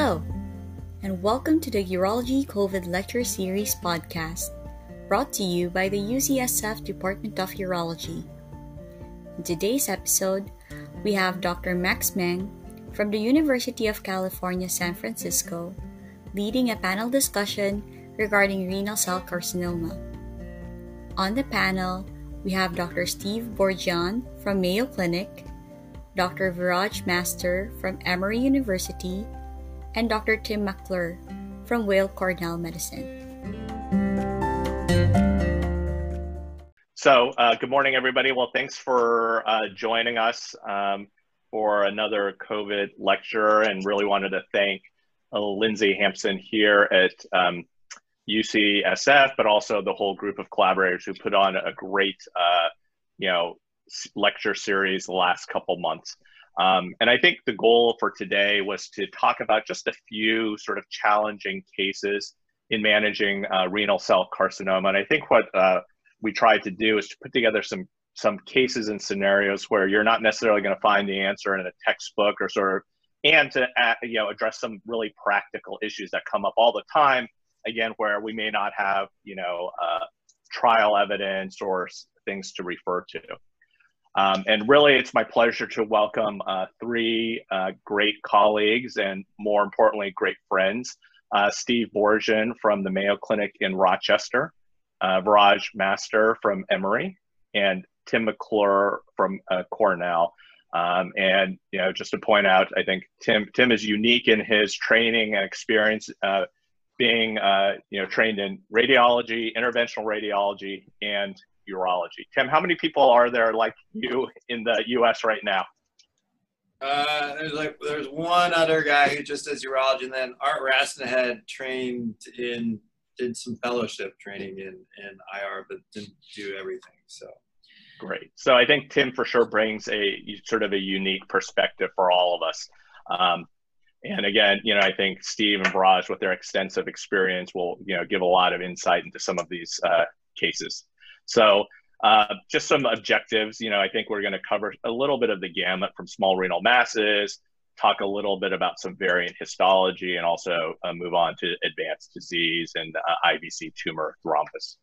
Hello, and welcome to the Urology COVID Lecture Series podcast, brought to you by the UCSF Department of Urology. In today's episode, we have Dr. Max Meng from the University of California, San Francisco, leading a panel discussion regarding renal cell carcinoma. On the panel, we have Dr. Steve Boorjian from Mayo Clinic, Dr. Viraj Master from Emory University, and Dr. Tim McClure from Weill Cornell Medicine. So, good morning, everybody. Well, thanks for joining us for another COVID lecture, and really wanted to thank Lindsay Hampson here at UCSF, but also the whole group of collaborators who put on a great, lecture series the last couple months. And I think the goal for today was to talk about just a few sort of challenging cases in managing renal cell carcinoma. And I think what we tried to do is to put together some cases and scenarios where you're not necessarily going to find the answer in a textbook, or and to address some really practical issues that come up all the time, again, where we may not have trial evidence or things to refer to. And really, it's my pleasure to welcome three great colleagues and, more importantly, great friends. Steve Boorjian from the Mayo Clinic in Rochester, Viraj Master from Emory, and Tim McClure from Cornell. And, just to point out, I think Tim is unique in his training and experience, being, trained in radiology, interventional radiology, and urology. Tim, how many people are there like you in the U.S. right now? There's one other guy who just does urology, and then Art Rasten did some fellowship training in IR, but didn't do everything. So great. So I think Tim for sure brings a unique perspective for all of us. And again, I think Steve and Viraj, with their extensive experience, will give a lot of insight into some of these cases. So just some objectives, I think we're going to cover a little bit of the gamut from small renal masses, talk a little bit about some variant histology, and also move on to advanced disease and IVC tumor thrombus.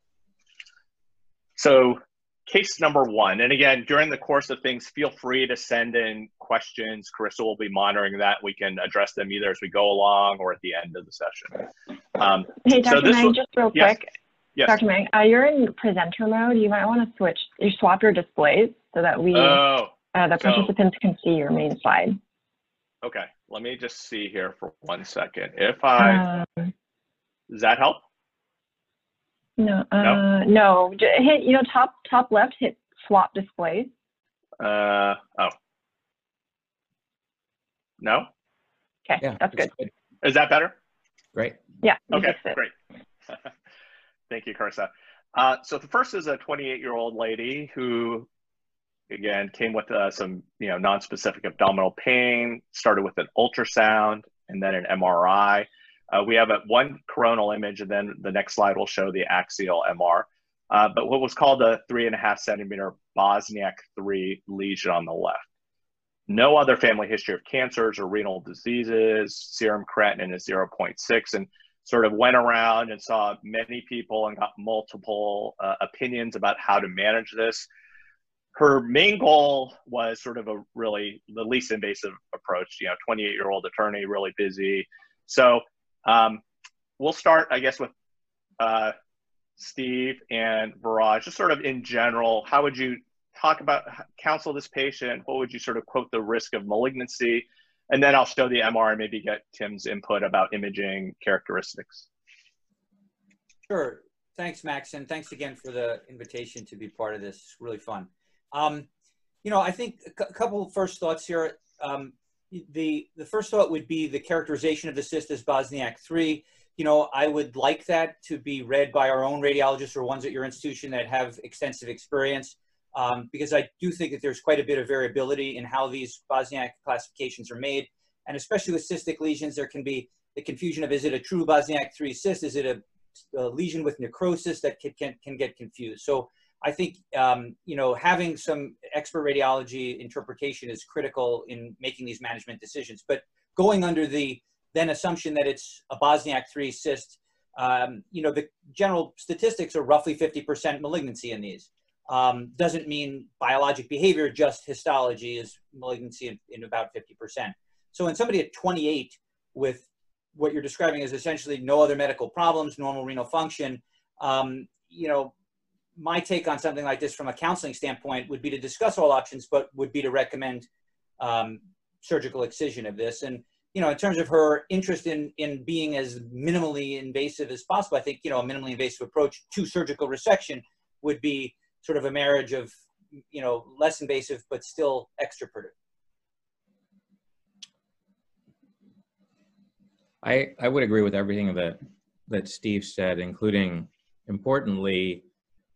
So case number one, and again, during the course of things, feel free to send in questions. Carissa will be monitoring that. We can address them either as we go along or at the end of the session. Hey, Dr. Meng, just real quick. Yes. Dr. Meng, you're in presenter mode. You might want to swap your displays so that the participants can see your main slide. Okay, let me just see here for 1 second. Does that help? No. Hit top left. Hit swap displays. No. Okay, yeah, that's good. Is that better? Great. Yeah. Okay, great. Thank you, Carissa. So the first is a 28-year-old lady who, again, came with some non-specific abdominal pain, started with an ultrasound and then an MRI. We have one coronal image, and then the next slide will show the axial MR. But what was called a 3.5 centimeter Bosniak 3 lesion on the left. No other family history of cancers or renal diseases. Serum creatinine is 0.6, and sort of went around and saw many people and got multiple opinions about how to manage this. Her main goal was sort of the least invasive approach, 28-year-old attorney, really busy. So we'll start, I guess, with Steve and Viraj, just sort of in general, how would you counsel this patient? What would you sort of quote the risk of malignancy? And then I'll show the MR and maybe get Tim's input about imaging characteristics. Sure. Thanks, Max. And thanks again for the invitation to be part of this. It's really fun. I think a couple of first thoughts here. The first thought would be the characterization of the cyst as Bosniak 3. I would like that to be read by our own radiologists or ones at your institution that have extensive experience. Because I do think that there's quite a bit of variability in how these Bosniak classifications are made. And especially with cystic lesions, there can be the confusion of, is it a true Bosniak 3 cyst? Is it a lesion with necrosis that can get confused? So I think, having some expert radiology interpretation is critical in making these management decisions. But going under the then assumption that it's a Bosniak-3 cyst, you know, the general statistics are roughly 50% malignancy in these. Doesn't mean biologic behavior, just histology is malignancy in about 50%. So in somebody at 28 with what you're describing is essentially no other medical problems, normal renal function, you know, my take on something like this from a counseling standpoint would be to discuss all options, but would be to recommend surgical excision of this. And, you know, in terms of her interest in being as minimally invasive as possible, I think, you know, a minimally invasive approach to surgical resection would be sort of a marriage of, you know, less invasive, but still extirpative. I would agree with everything that Steve said, including, importantly,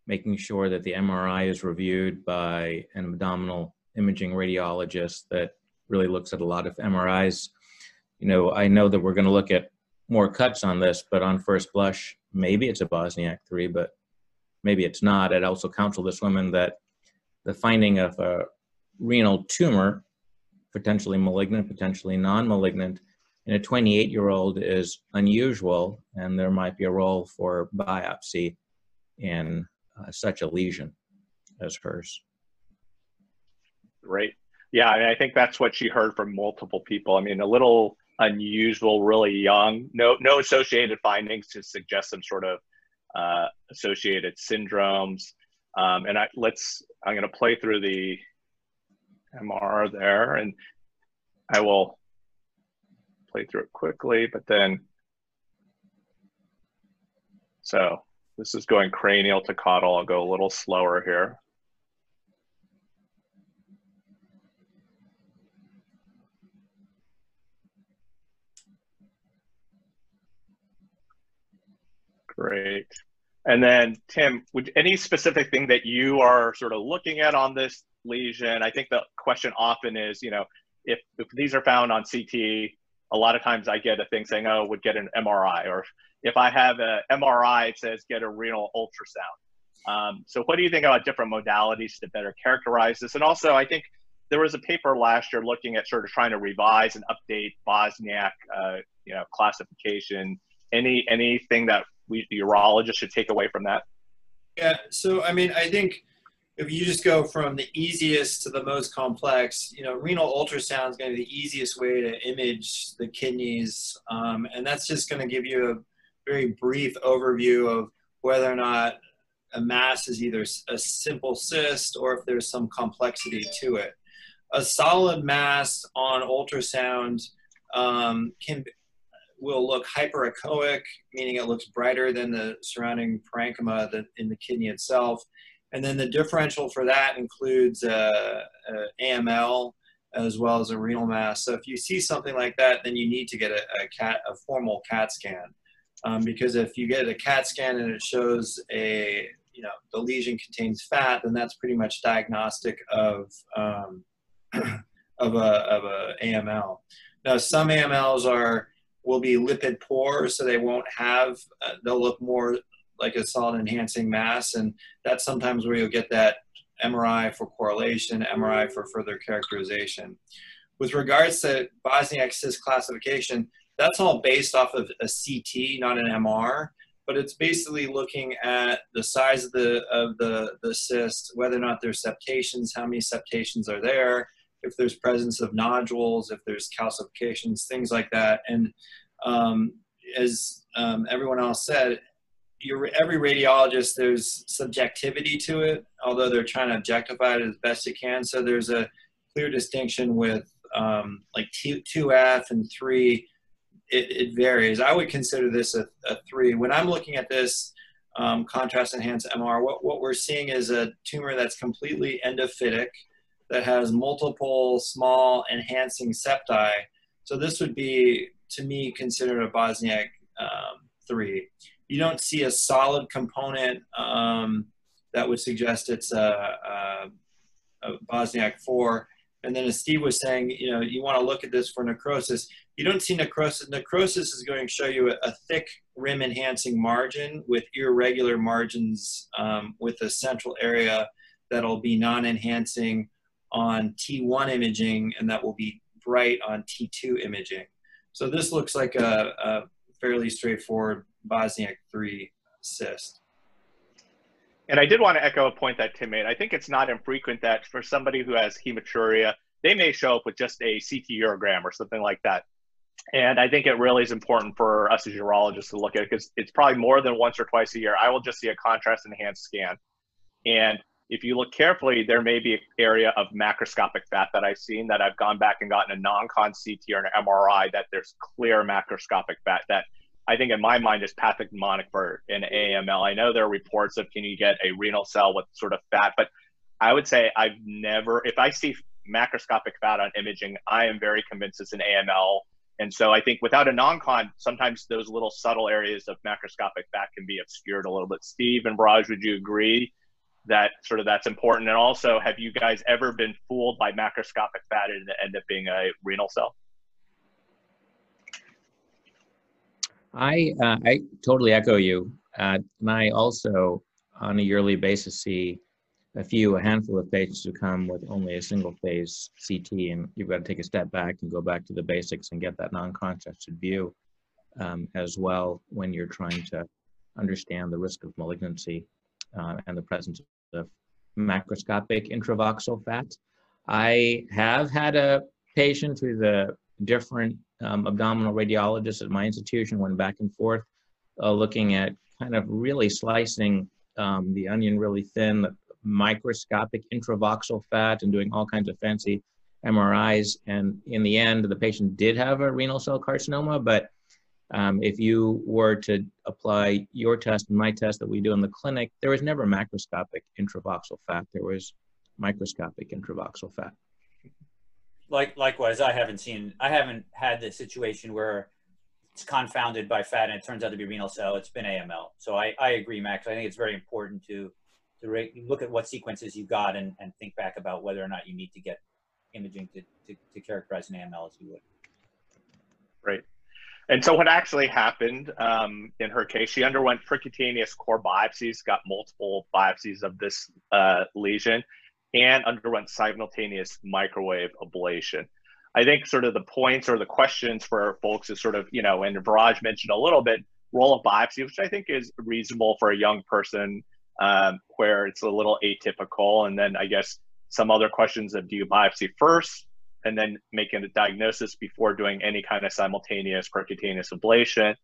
making sure that the MRI is reviewed by an abdominal imaging radiologist that really looks at a lot of MRIs. You know, I know that we're going to look at more cuts on this, but on first blush, maybe it's a Bosniak-3, but maybe it's not. I'd also counsel this woman that the finding of a renal tumor, potentially malignant, potentially non-malignant, in a 28-year-old is unusual, and there might be a role for biopsy in such a lesion as hers. Right. Yeah, I mean, I think that's what she heard from multiple people. I mean, a little unusual, really young, no associated findings to suggest some sort of associated syndromes. And I'm going to play through the MR there, and I will play through it quickly, but then, so this is going cranial to caudal. I'll go a little slower here. Great. And then Tim, would any specific thing that you are sort of looking at on this lesion? I think the question often is, you know, if these are found on CT, a lot of times I get a thing saying, oh, would get an MRI, or if I have an MRI, it says get a renal ultrasound. So what do you think about different modalities to better characterize this? And also, I think there was a paper last year looking at sort of trying to revise and update Bosniak, you know, classification. Anything that the urologist should take away from that? Yeah, so I mean, I think if you just go from the easiest to the most complex, you know, renal ultrasound is going to be the easiest way to image the kidneys. And that's just going to give you a very brief overview of whether or not a mass is either a simple cyst or if there's some complexity to it. A solid mass on ultrasound will look hyperechoic, meaning it looks brighter than the surrounding parenchyma in the kidney itself. And then the differential for that includes AML as well as a renal mass. So if you see something like that, then you need to get a formal CAT scan. Because if you get a CAT scan and it shows you know, the lesion contains fat, then that's pretty much diagnostic of a AML. Now, some AMLs will be lipid poor, so they won't have, they'll look more like a solid enhancing mass, and that's sometimes where you'll get that MRI for correlation, MRI for further characterization. With regards to Bosniak cyst classification, that's all based off of a CT, not an MR, but it's basically looking at the size of the cyst, whether or not there's septations, how many septations are there, if there's presence of nodules, if there's calcifications, things like that. And as everyone else said, every radiologist, there's subjectivity to it, although they're trying to objectify it as best you can. So there's a clear distinction with like 2F and 3. It varies. I would consider this a 3. When I'm looking at this contrast-enhanced MR, what we're seeing is a tumor that's completely endophytic, that has multiple small enhancing septi. So this would be, to me, considered a Bosniak 3. You don't see a solid component that would suggest it's a Bosniak 4. And then as Steve was saying, you know, you want to look at this for necrosis. You don't see necrosis. Necrosis is going to show you a thick rim enhancing margin with irregular margins with a central area that'll be non-enhancing on T1 imaging, and that will be bright on T2 imaging. So this looks like a fairly straightforward Bosniak 3 cyst. And I did want to echo a point that Tim made. I think it's not infrequent that for somebody who has hematuria, they may show up with just a CT urogram or something like that. And I think it really is important for us as urologists to look at it, because it's probably more than once or twice a year. I will just see a contrast enhanced scan. And if you look carefully, there may be an area of macroscopic fat that I've seen that I've gone back and gotten a non-con CT or an MRI that there's clear macroscopic fat that I think in my mind is pathognomonic for an AML. I know there are reports of can you get a renal cell with sort of fat, but I would say I've never, if I see macroscopic fat on imaging, I am very convinced it's an AML. And so I think without a non-con, sometimes those little subtle areas of macroscopic fat can be obscured a little bit. Steve and Viraj, would you agree that sort of that's important? And also, have you guys ever been fooled by macroscopic fat and end up being a renal cell? I totally echo you. And I also, on a yearly basis, see a handful of patients who come with only a single phase CT, and you've got to take a step back and go back to the basics and get that non-contrasted view as well when you're trying to understand the risk of malignancy and the presence of macroscopic intravoxel fat. I have had a patient who's a different abdominal radiologist at my institution, went back and forth looking at kind of really slicing the onion really thin, the microscopic intravoxel fat, and doing all kinds of fancy MRIs. And in the end, the patient did have a renal cell carcinoma, but if you were to apply your test and my test that we do in the clinic, there was never macroscopic intravoxel fat. There was microscopic intravoxel fat. Likewise, I haven't had the situation where it's confounded by fat and it turns out to be renal cell. It's been AML. So I agree, Max. I think it's very important to look at what sequences you got and think back about whether or not you need to get imaging to characterize an AML as you would. Right. And so what actually happened in her case, she underwent percutaneous core biopsies, got multiple biopsies of this lesion, and underwent simultaneous microwave ablation. I think sort of the points or the questions for folks is sort of, you know, and Viraj mentioned a little bit, role of biopsy, which I think is reasonable for a young person where it's a little atypical. And then I guess some other questions of, do you biopsy first and then making a diagnosis before doing any kind of simultaneous percutaneous ablation?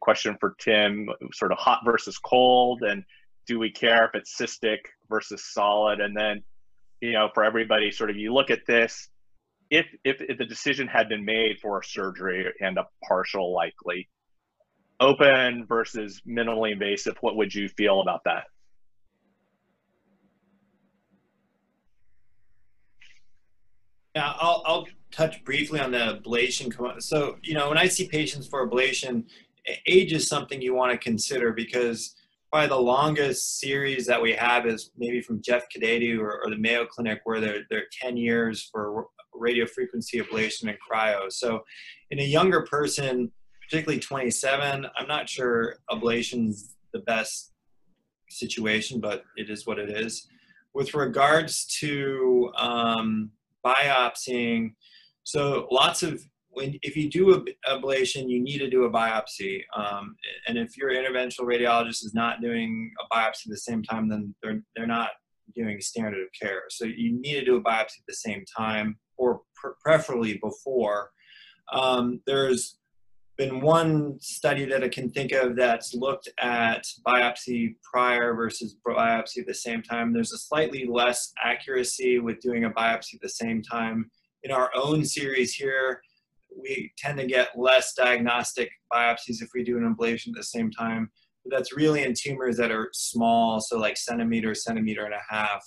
Question for Tim, sort of hot versus cold, and do we care if it's cystic versus solid? And then, you know, for everybody, sort of you look at this, if the decision had been made for surgery and a partial likely, open versus minimally invasive, what would you feel about that? Yeah, I'll touch briefly on the ablation. So, you know, when I see patients for ablation, age is something you want to consider, because probably the longest series that we have is maybe from Jeff Kadadu or the Mayo Clinic, where they're 10 years for radiofrequency ablation and cryo. So in a younger person, particularly 27, I'm not sure ablation's the best situation, but it is what it is. With regards to biopsying, so lots of, if you do ablation, you need to do a biopsy. And if your interventional radiologist is not doing a biopsy at the same time, then they're not doing standard of care. So you need to do a biopsy at the same time, or preferably before. There's been one study that I can think of that's looked at biopsy prior versus biopsy at the same time. There's a slightly less accuracy with doing a biopsy at the same time. In our own series here, we tend to get less diagnostic biopsies if we do an ablation at the same time. But that's really in tumors that are small, so like centimeter, centimeter and a half,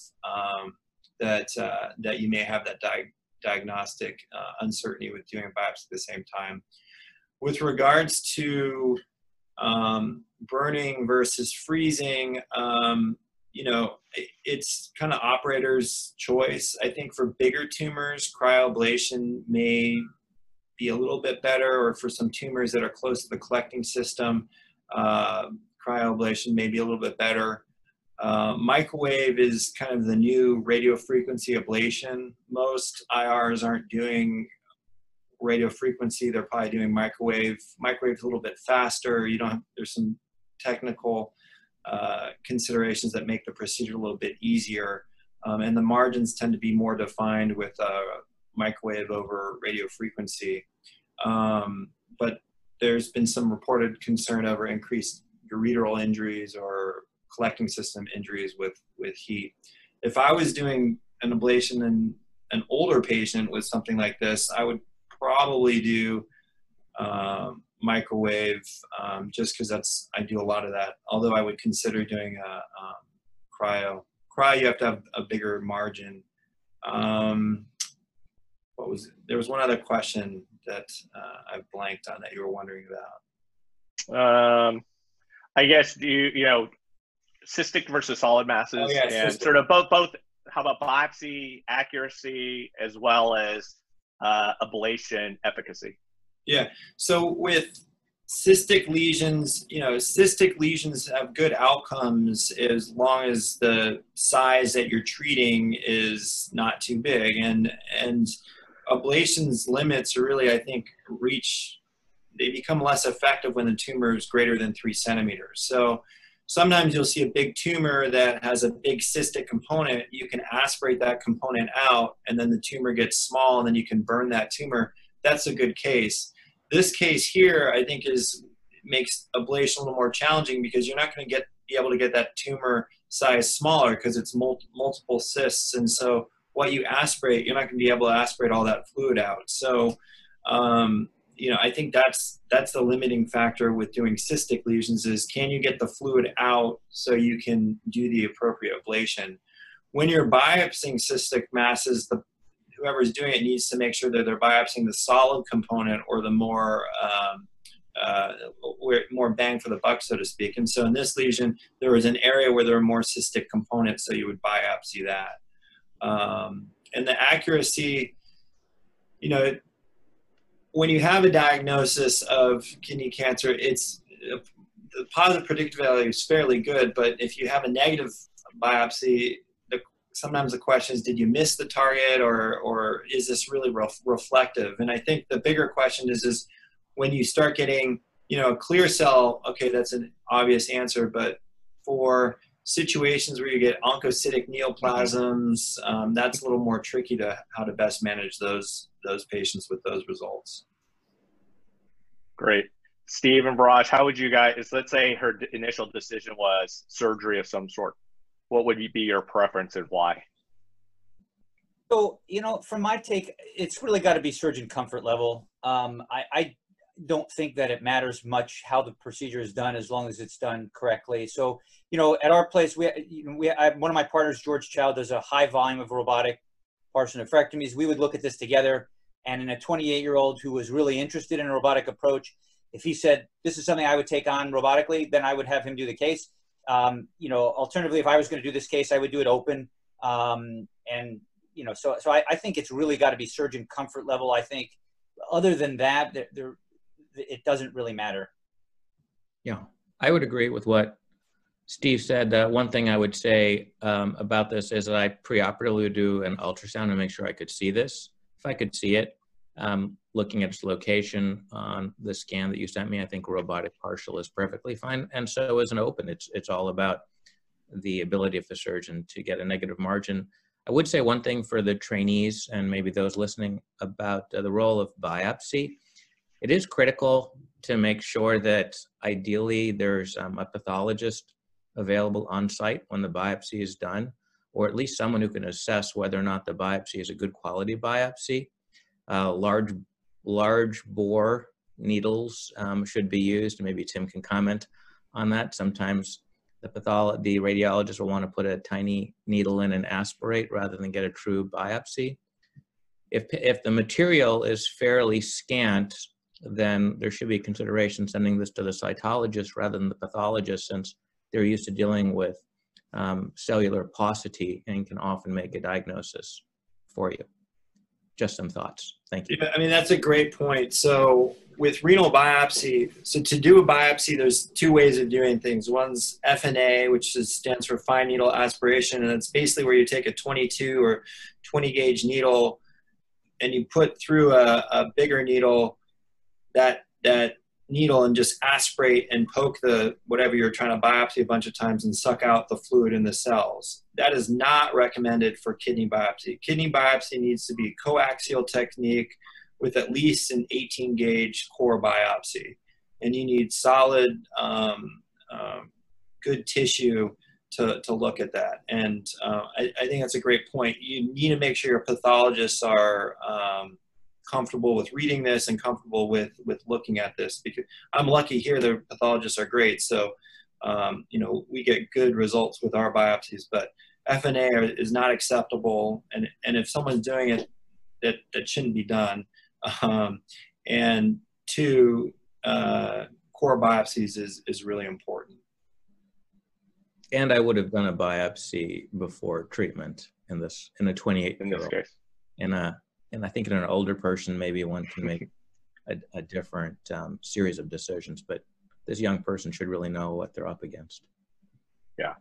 that you may have that diagnostic uncertainty with doing a biopsy at the same time. With regards to burning versus freezing, you know, it's kind of operator's choice. I think for bigger tumors, cryoablation may be a little bit better, or for some tumors that are close to the collecting system, cryoablation may be a little bit better. Microwave is kind of the new radiofrequency ablation. Most IRs aren't doing radiofrequency. They're probably doing microwave. Microwave's a little bit faster. You don't have, there's some technical considerations that make the procedure a little bit easier. And the margins tend to be more defined with microwave over radiofrequency. But there's been some reported concern over increased ureteral injuries or collecting system injuries with heat. If I was doing an ablation in an older patient with something like this, I would probably do microwave just because that's, I do a lot of that. Although I would consider doing a cryo. Cryo, you have to have a bigger margin. What was it? There was one other question that I blanked on that you were wondering about. I guess you know, cystic versus solid masses, oh, yeah, and sort of both. How about biopsy accuracy as well as ablation efficacy? Yeah. So with cystic lesions, you know, cystic lesions have good outcomes as long as the size that you're treating is not too big, and ablation's limits are really, I think, reach. They become less effective when the tumor is greater than 3 centimeters. So sometimes you'll see a big tumor that has a big cystic component. You can aspirate that component out, and then the tumor gets small, and then you can burn that tumor. That's a good case. This case here, I think, makes ablation a little more challenging because you're not going to be able to get that tumor size smaller because it's multiple cysts, and so what you aspirate, you're not going to be able to aspirate all that fluid out. So, you know, I think that's the limiting factor with doing cystic lesions is, can you get the fluid out so you can do the appropriate ablation? When you're biopsying cystic masses, whoever's doing it needs to make sure that they're biopsying the solid component or the more more bang for the buck, so to speak. And so in this lesion, there was an area where there were more cystic components, so you would biopsy that. And the accuracy, you know, when you have a diagnosis of kidney cancer, it's the positive predictive value is fairly good, but if you have a negative biopsy, sometimes the question is, did you miss the target, or is this really reflective? And I think the bigger question is when you start getting, you know, a clear cell, okay, that's an obvious answer, but for situations where you get oncocytic neoplasms, that's a little more tricky to how to best manage those patients with those results. Great. Steve and Viraj, how would you guys, let's say her initial decision was surgery of some sort, what would be your preference and why? So, you know, from my take, it's really got to be surgeon comfort level. I don't think that it matters much how the procedure is done as long as it's done correctly. So, you know, at our place, one of my partners, George Chow, does a high volume of robotic partial nephrectomies. We would look at this together, and in a 28-year-old who was really interested in a robotic approach, if he said, this is something I would take on robotically, then I would have him do the case. You know, alternatively, if I was going to do this case, I would do it open. And, you know, so I think it's really got to be surgeon comfort level. I think other than that, it doesn't really matter. Yeah, I would agree with what Steve said. One thing I would say about this is that I preoperatively do an ultrasound to make sure I could see this. If I could see it, looking at its location on the scan that you sent me, I think robotic partial is perfectly fine, and so is an open. It's all about the ability of the surgeon to get a negative margin. I would say one thing for the trainees and maybe those listening about the role of biopsy. It is critical to make sure that ideally there's a pathologist available on site when the biopsy is done, or at least someone who can assess whether or not the biopsy is a good quality biopsy. Large bore needles should be used. Maybe Tim can comment on that. Sometimes the radiologist will want to put a tiny needle in and aspirate rather than get a true biopsy. If the material is fairly scant, then there should be consideration sending this to the cytologist rather than the pathologist, since they're used to dealing with cellular paucity and can often make a diagnosis for you. Just some thoughts. Thank you. Yeah, I mean, that's a great point. So with renal biopsy, so to do a biopsy, there's two ways of doing things. One's FNA, which stands for fine needle aspiration, and it's basically where you take a 22 or 20 gauge needle, and you put through a bigger needle, that needle, and just aspirate and poke the whatever you're trying to biopsy a bunch of times and suck out the fluid in the cells. That is not recommended for kidney biopsy. Kidney biopsy needs to be coaxial technique with at least an 18-gauge core biopsy. And you need solid, good tissue to look at that. And I think that's a great point. You need to make sure your pathologists are comfortable with reading this and comfortable with looking at this, because I'm lucky here, the pathologists are great. So, you know, we get good results with our biopsies, but FNA is not acceptable. And if someone's doing it, that shouldn't be done. And two, core biopsies is really important. And I would have done a biopsy before treatment in a 28-year-old. And I think in an older person, maybe one can make a different series of decisions, but this young person should really know what they're up against. Yeah.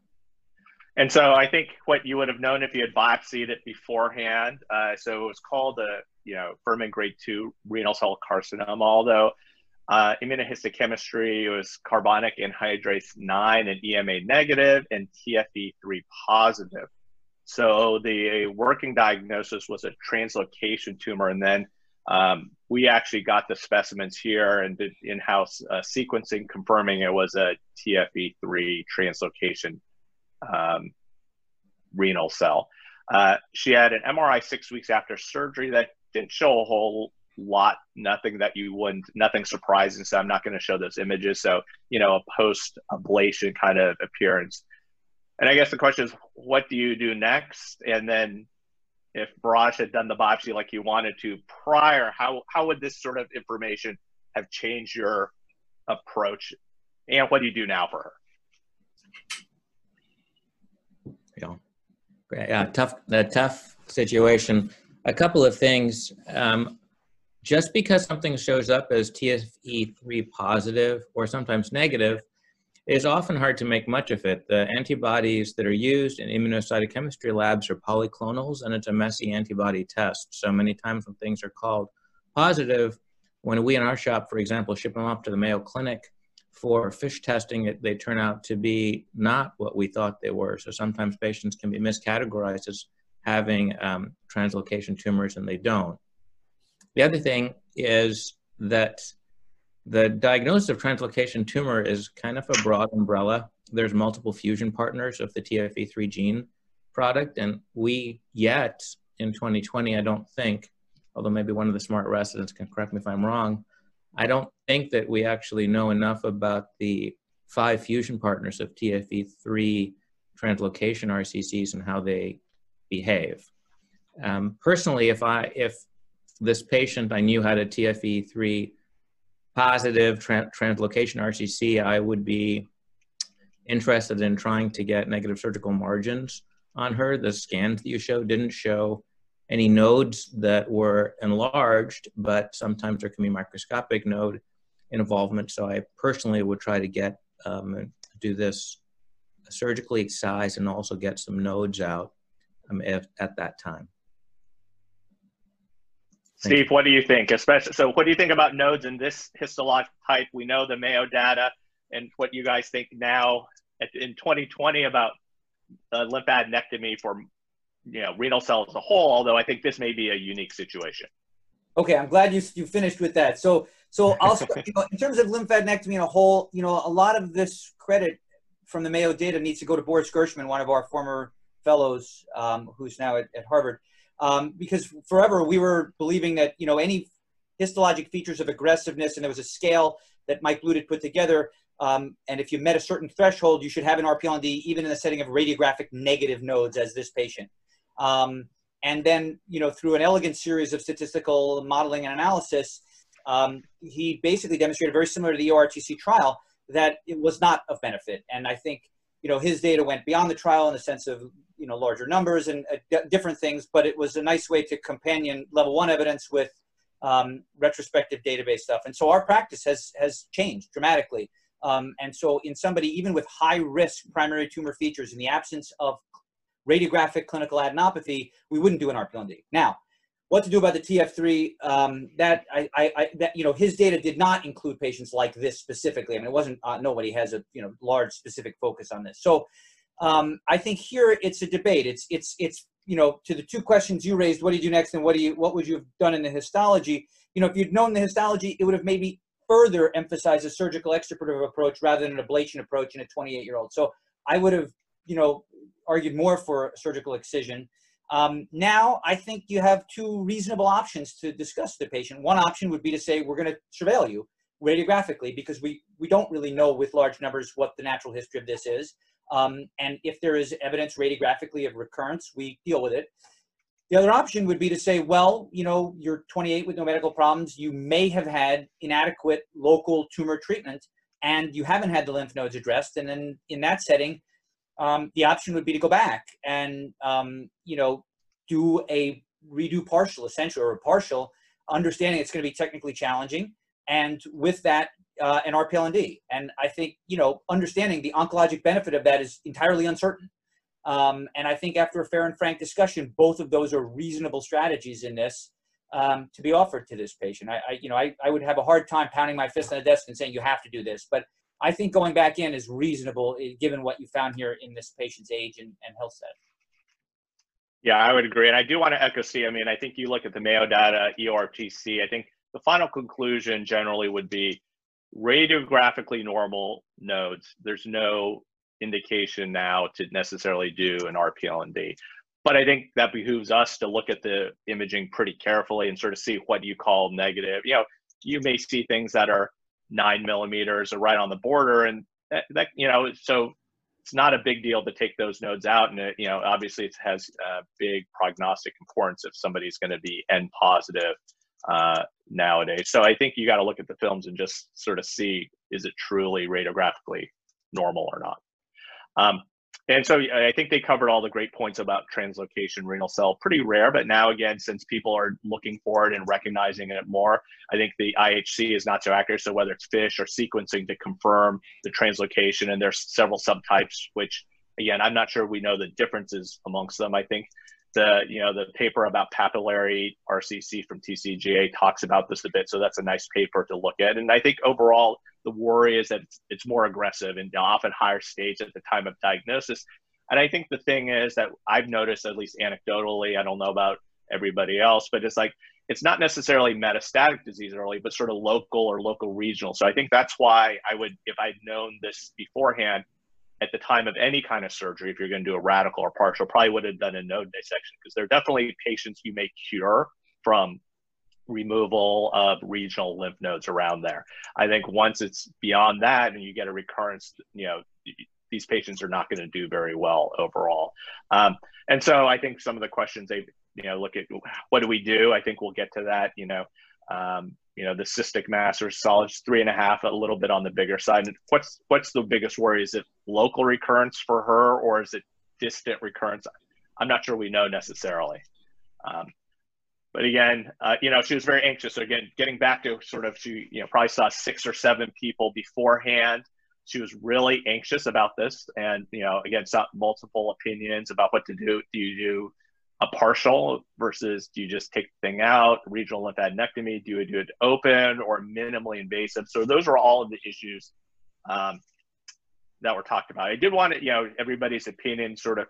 And so I think what you would have known if you had biopsied it beforehand, so it was called a, Furman grade 2 renal cell carcinoma, although immunohistochemistry was carbonic anhydrase 9 and EMA negative and TFE3 positive. So the working diagnosis was a translocation tumor, and then we actually got the specimens here and did in-house sequencing, confirming it was a TFE3 translocation renal cell. She had an MRI 6 weeks after surgery that didn't show a whole lot, nothing surprising. So I'm not going to show those images. So, a post-ablation kind of appearance. And I guess the question is, what do you do next? And then if Viraj had done the biopsy like you wanted to prior, how would this sort of information have changed your approach? And what do you do now for her? Yeah, tough situation. A couple of things. Just because something shows up as TFE3 positive or sometimes negative, it's often hard to make much of it. The antibodies that are used in immunocytochemistry labs are polyclonals, and it's a messy antibody test. So many times when things are called positive, when we in our shop, for example, ship them off to the Mayo Clinic for FISH testing, they turn out to be not what we thought they were. So sometimes patients can be miscategorized as having translocation tumors, and they don't. The other thing is that the diagnosis of translocation tumor is kind of a broad umbrella. There's multiple fusion partners of the TFE3 gene product, and we yet, in 2020, I don't think, although maybe one of the smart residents can correct me if I'm wrong, I don't think that we actually know enough about the 5 fusion partners of TFE3 translocation RCCs and how they behave. Personally, if this patient I knew had a TFE3 positive translocation RCC, I would be interested in trying to get negative surgical margins on her. The scans that you showed didn't show any nodes that were enlarged, but sometimes there can be microscopic node involvement. So I personally would try to get, do this surgically excised and also get some nodes out at that time. Steve, what do you think? Especially, so what do you think about nodes in this histologic type? We know the Mayo data, and what you guys think now in 2020 about lymphadenectomy for renal cell as a whole, although I think this may be a unique situation. Okay, I'm glad you finished with that. So also, in terms of lymphadenectomy in a whole, a lot of this credit from the Mayo data needs to go to Boris Gershman, one of our former fellows who's now at Harvard. Because forever we were believing that, any histologic features of aggressiveness, and there was a scale that Mike Bluth had put together, and if you met a certain threshold, you should have an RPLND even in the setting of radiographic negative nodes as this patient. And then, through an elegant series of statistical modeling and analysis, he basically demonstrated, very similar to the EORTC trial, that it was not of benefit. And I think, his data went beyond the trial in the sense of, larger numbers and different things, but it was a nice way to companion level 1 evidence with retrospective database stuff. And so our practice has changed dramatically. And so in somebody, even with high risk primary tumor features, in the absence of radiographic clinical adenopathy, we wouldn't do an RPLND. Now, What to do about the TF3? That you know, his data did not include patients like this specifically. I mean, it wasn't nobody has a large specific focus on this. So I think here it's a debate. It's you know, to the two questions you raised, what do you do next, and what would you have done in the histology? You know, if you'd known the histology, it would have maybe further emphasized a surgical extirpative approach rather than an ablation approach in a 28-year-old. So I would have, you know, argued more for surgical excision. Now I think you have two reasonable options to discuss the patient. One option would be to say, we're going to surveil you radiographically because we don't really know with large numbers what the natural history of this is. And if there is evidence radiographically of recurrence, we deal with it. The other option would be to say, well, you know, you're 28 with no medical problems. You may have had inadequate local tumor treatment and you haven't had the lymph nodes addressed. And then in that setting, the option would be to go back and, you know, do a redo partial, essential or a partial, understanding it's going to be technically challenging. And with that, an RPLND. And I think, you know, understanding the oncologic benefit of that is entirely uncertain. And I think after a fair and frank discussion, both of those are reasonable strategies in this to be offered to this patient. I would have a hard time pounding my fist on the desk and saying you have to do this, but I think going back in is reasonable given what you found here in this patient's age and health status. Yeah, I would agree. And I do want to echo Steve. I mean, I think you look at the Mayo data, EORTC, I think the final conclusion generally would be radiographically normal nodes. There's no indication now to necessarily do an RPLND. But I think that behooves us to look at the imaging pretty carefully and sort of see what you call negative. You know, you may see things that are 9 millimeters or right on the border, and that you know, so it's not a big deal to take those nodes out. And it, you know, obviously it has big prognostic importance if somebody's going to be N positive nowadays. So I think you got to look at the films and just sort of see, is it truly radiographically normal or not? And so I think they covered all the great points about translocation renal cell, pretty rare, but now again, since people are looking for it and recognizing it more, I think the IHC is not so accurate. So whether it's FISH or sequencing to confirm the translocation, and there's several subtypes, which again, I'm not sure we know the differences amongst them. I think the, you know, the paper about papillary RCC from TCGA talks about this a bit. So that's a nice paper to look at. And I think overall, the worry is that it's more aggressive and often higher stage at the time of diagnosis. And I think the thing is that I've noticed, at least anecdotally, I don't know about everybody else, but it's like, it's not necessarily metastatic disease early, but sort of local or local regional. So I think that's why I would, if I'd known this beforehand, at the time of any kind of surgery, if you're going to do a radical or partial, probably would have done a node dissection, because there are definitely patients you may cure from removal of regional lymph nodes around there. I think once it's beyond that and you get a recurrence, you know, these patients are not going to do very well overall. And so I think some of the questions they, you know, look at what do we do? I think we'll get to that, you know, the cystic mass or solid 3.5, a little bit on the bigger side. And what's the biggest worry? Is it local recurrence for her, or is it distant recurrence? I'm not sure we know necessarily. But again, you know, she was very anxious. So again, getting back to sort of, she, you know, probably saw 6 or 7 people beforehand. She was really anxious about this. And, you know, again, saw multiple opinions about what to do. Do you do a partial versus do you just take the thing out? Regional lymphadenectomy, do you do it open or minimally invasive? So those are all of the issues that were talked about. I did want to, you know, everybody's opinion sort of,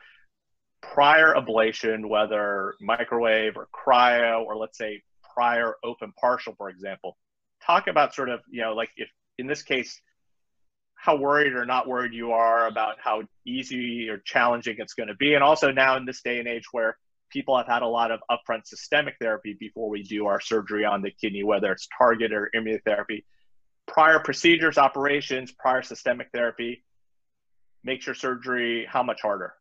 prior ablation, whether microwave or cryo, or let's say prior open partial, for example, talk about sort of, you know, like if in this case, how worried or not worried you are about how easy or challenging it's going to be. And also now in this day and age where people have had a lot of upfront systemic therapy before we do our surgery on the kidney, whether it's target or immunotherapy, prior procedures, operations, prior systemic therapy, makes your surgery how much harder?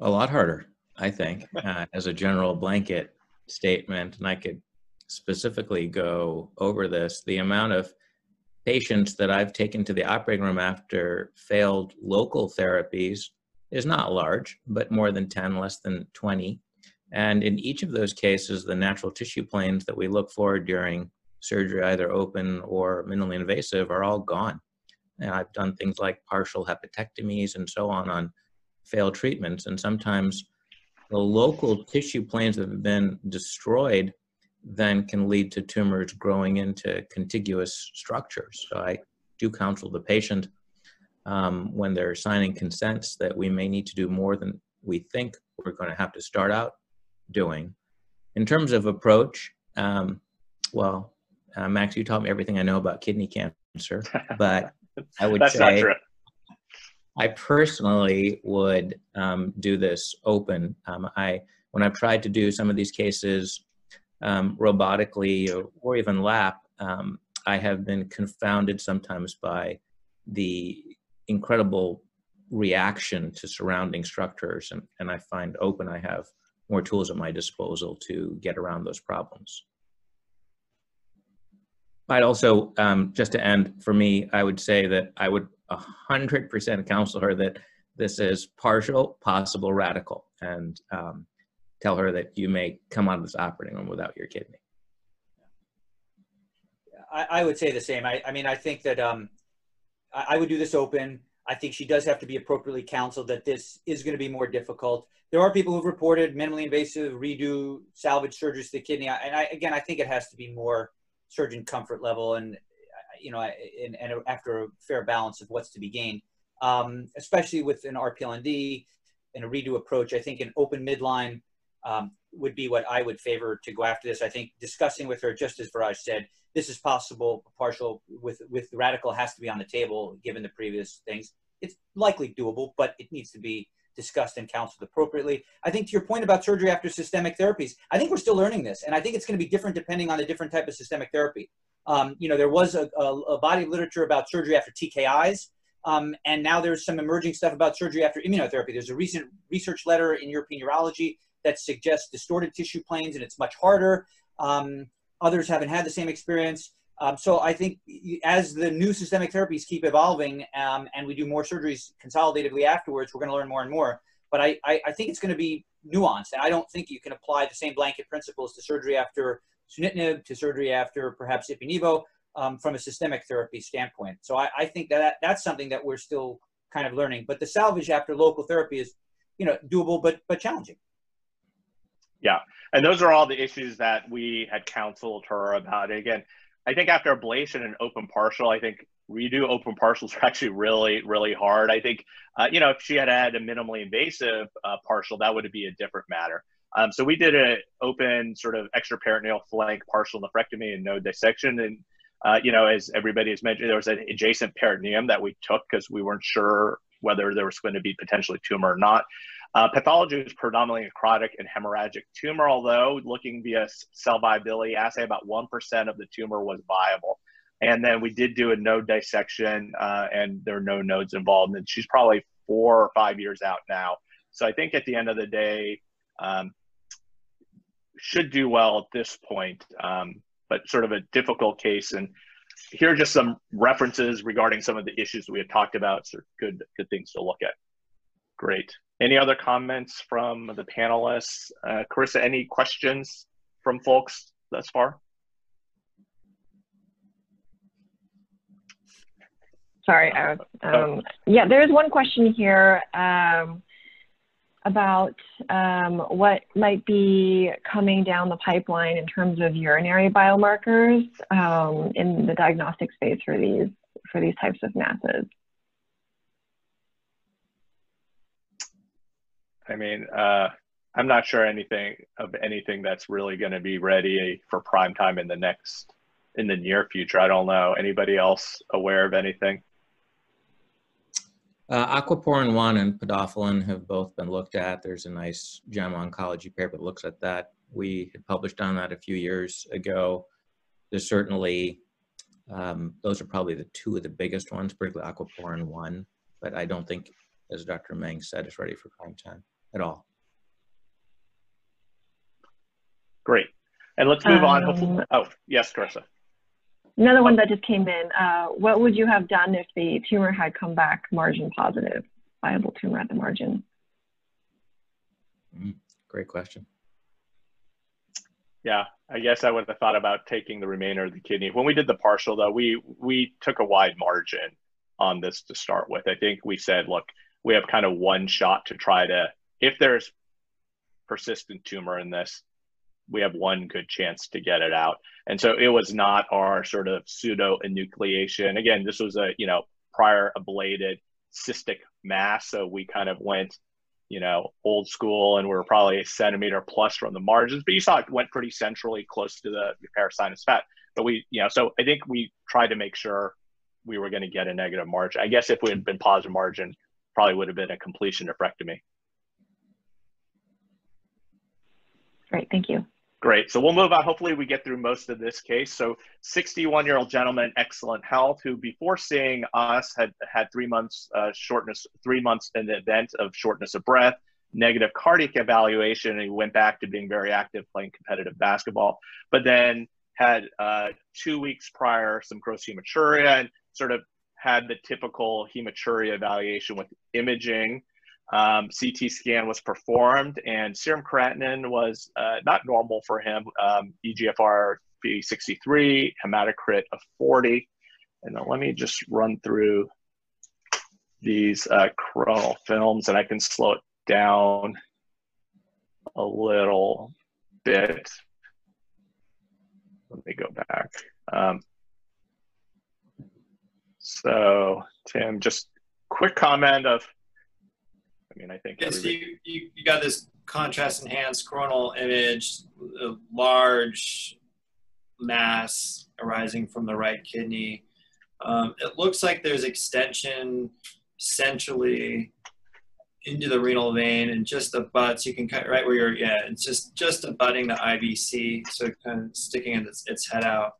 A lot harder, I think, as a general blanket statement, and I could specifically go over this. The amount of patients that I've taken to the operating room after failed local therapies is not large, but more than 10, less than 20. And in each of those cases, the natural tissue planes that we look for during surgery, either open or minimally invasive, are all gone. And I've done things like partial hepatectomies and so on failed treatments, and sometimes the local tissue planes that have been destroyed then can lead to tumors growing into contiguous structures. So I do counsel the patient when they're signing consents that we may need to do more than we think we're going to have to start out doing. In terms of approach, Max, you taught me everything I know about kidney cancer, but I would say not true. I personally would do this open. When I've tried to do some of these cases robotically or even lap, I have been confounded sometimes by the incredible reaction to surrounding structures, and I find open I have more tools at my disposal to get around those problems. I'd also, just to end, for me, I would say that I would 100% counsel her that this is partial, possible, radical, and tell her that you may come out of this operating room without your kidney. I would say the same. I mean, I think that I would do this open. I think she does have to be appropriately counseled that this is going to be more difficult. There are people who've reported minimally invasive redo salvage surgeries to the kidney, and again, I think it has to be more surgeon comfort level, and you know, and after a fair balance of what's to be gained, especially with an RPLND and a redo approach. I think an open midline would be what I would favor to go after this. I think discussing with her, just as Viraj said, this is possible, partial, with the radical has to be on the table given the previous things. It's likely doable, but it needs to be discussed and counseled appropriately. I think to your point about surgery after systemic therapies, I think we're still learning this, and I think it's going to be different depending on the different type of systemic therapy. You know, there was a body of literature about surgery after TKIs, and now there's some emerging stuff about surgery after immunotherapy. There's a recent research letter in European Urology that suggests distorted tissue planes, and it's much harder. Others haven't had the same experience. So I think as the new systemic therapies keep evolving and we do more surgeries consolidatively afterwards, we're going to learn more and more. But I think it's going to be nuanced. And I don't think you can apply the same blanket principles to surgery after sunitinib, to surgery after perhaps ipi/nivo from a systemic therapy standpoint. So I think that's something that we're still kind of learning. But the salvage after local therapy is, you know, doable but challenging. Yeah, and those are all the issues that we had counseled her about. Again, I think after ablation and open partial, I think redo open partials are actually really, really hard. I think, you know, if she had had a minimally invasive partial, that would be a different matter. So we did an open sort of extraperitoneal flank partial nephrectomy and no dissection. And, you know, as everybody has mentioned, there was an adjacent peritoneum that we took because we weren't sure whether there was going to be potentially tumor or not. Pathology was predominantly necrotic and hemorrhagic tumor, although looking via cell viability assay, about 1% of the tumor was viable. And then we did do a node dissection, and there are no nodes involved. And she's probably 4 or 5 years out now. So I think at the end of the day, should do well at this point, but sort of a difficult case. And here are just some references regarding some of the issues we have talked about. So good things to look at. Great. Any other comments from the panelists? Carissa, any questions from folks thus far? Sorry. Yeah, there is one question here about what might be coming down the pipeline in terms of urinary biomarkers in the diagnostic space for these types of masses. I mean, I'm not sure anything that's really going to be ready for prime time in the near future. I don't know. Anybody else aware of anything? Aquaporin 1 and podophyllin have both been looked at. There's a nice JAMA Oncology paper that looks at that. We had published on that a few years ago. There's certainly, those are probably the two of the biggest ones, particularly aquaporin 1, but I don't think, as Dr. Meng said, it's ready for prime time at all. Great. And let's move on. Oh, yes, Carissa. Another one that just came in. What would you have done if the tumor had come back margin positive, viable tumor at the margin? Great question. Yeah, I guess I would have thought about taking the remainder of the kidney. When we did the partial, though, we took a wide margin on this to start with. I think we said, look, we have kind of one shot to try to, if there's persistent tumor in this, we have one good chance to get it out. And so it was not our sort of pseudo enucleation. Again, this was a, you know, prior ablated cystic mass. So we kind of went, you know, old school, and we're probably a centimeter plus from the margins, but you saw it went pretty centrally close to the parasinus fat. But we, you know, so I think we tried to make sure we were going to get a negative margin. I guess if we had been positive margin, probably would have been a completion nephrectomy. Great, thank you. Great, so we'll move on. Hopefully we get through most of this case. So 61-year-old gentleman, excellent health, who before seeing us had had 3 months shortness, 3 months in the event of shortness of breath, negative cardiac evaluation, and he went back to being very active, playing competitive basketball, but then had 2 weeks prior some gross hematuria and sort of had the typical hematuria evaluation with imaging. CT scan was performed, and serum creatinine was not normal for him. EGFR p63, hematocrit of 40. And now let me just run through these coronal films, and I can slow it down a little bit. Let me go back. So Tim, just quick comment of, I mean, I think you got this contrast enhanced coronal image, a large mass arising from the right kidney. It looks like there's extension centrally into the renal vein and just abuts, you can cut right where you're, yeah, it's just abutting the IVC, so kind of sticking its head out.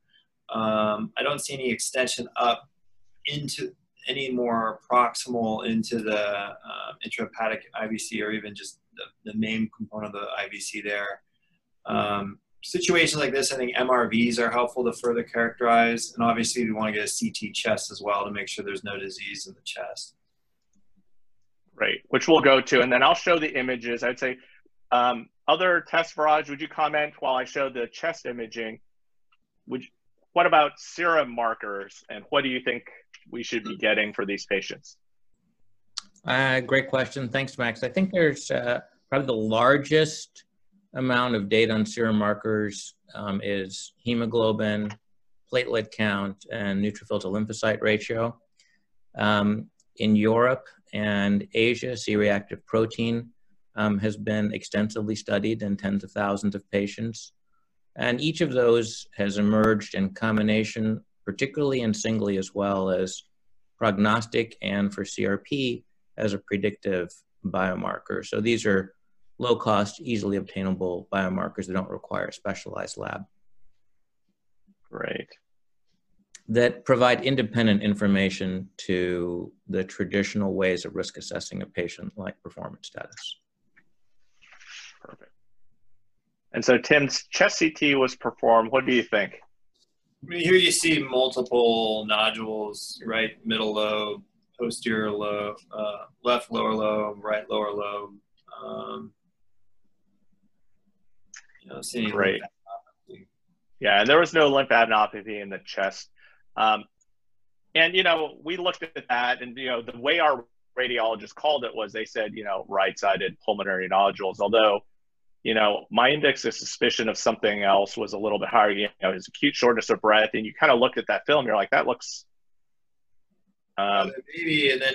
I don't see any extension up into any more proximal into the intrahepatic IVC or even just the main component of the IVC there. Situations like this, I think MRVs are helpful to further characterize. And obviously we want to get a CT chest as well to make sure there's no disease in the chest. Right, which we'll go to. And then I'll show the images. I'd say other tests, Viraj, would you comment while I show the chest imaging? What about serum markers, and what do you think we should be getting for these patients? Great question. Thanks, Max. I think there's probably the largest amount of data on serum markers is hemoglobin, platelet count, and neutrophil to lymphocyte ratio. In Europe and Asia, C-reactive protein has been extensively studied in tens of thousands of patients. And each of those has emerged in combination, particularly and singly, as well as prognostic and for CRP as a predictive biomarker. So these are low cost, easily obtainable biomarkers that don't require a specialized lab. Great. That provide independent information to the traditional ways of risk assessing a patient like performance status. Perfect. And so Tim's chest CT was performed. What do you think? I mean, here you see multiple nodules, right middle lobe, posterior lobe, left lower lobe, right lower lobe. You know, seeing great. Yeah, and there was no lymphadenopathy in the chest. And, you know, we looked at that, and, you know, the way our radiologist called it was they said, you know, right-sided pulmonary nodules, although, you know, my index of suspicion of something else was a little bit higher. You know, his acute shortness of breath, and you kind of looked at that film, you're like, that looks. Maybe, and then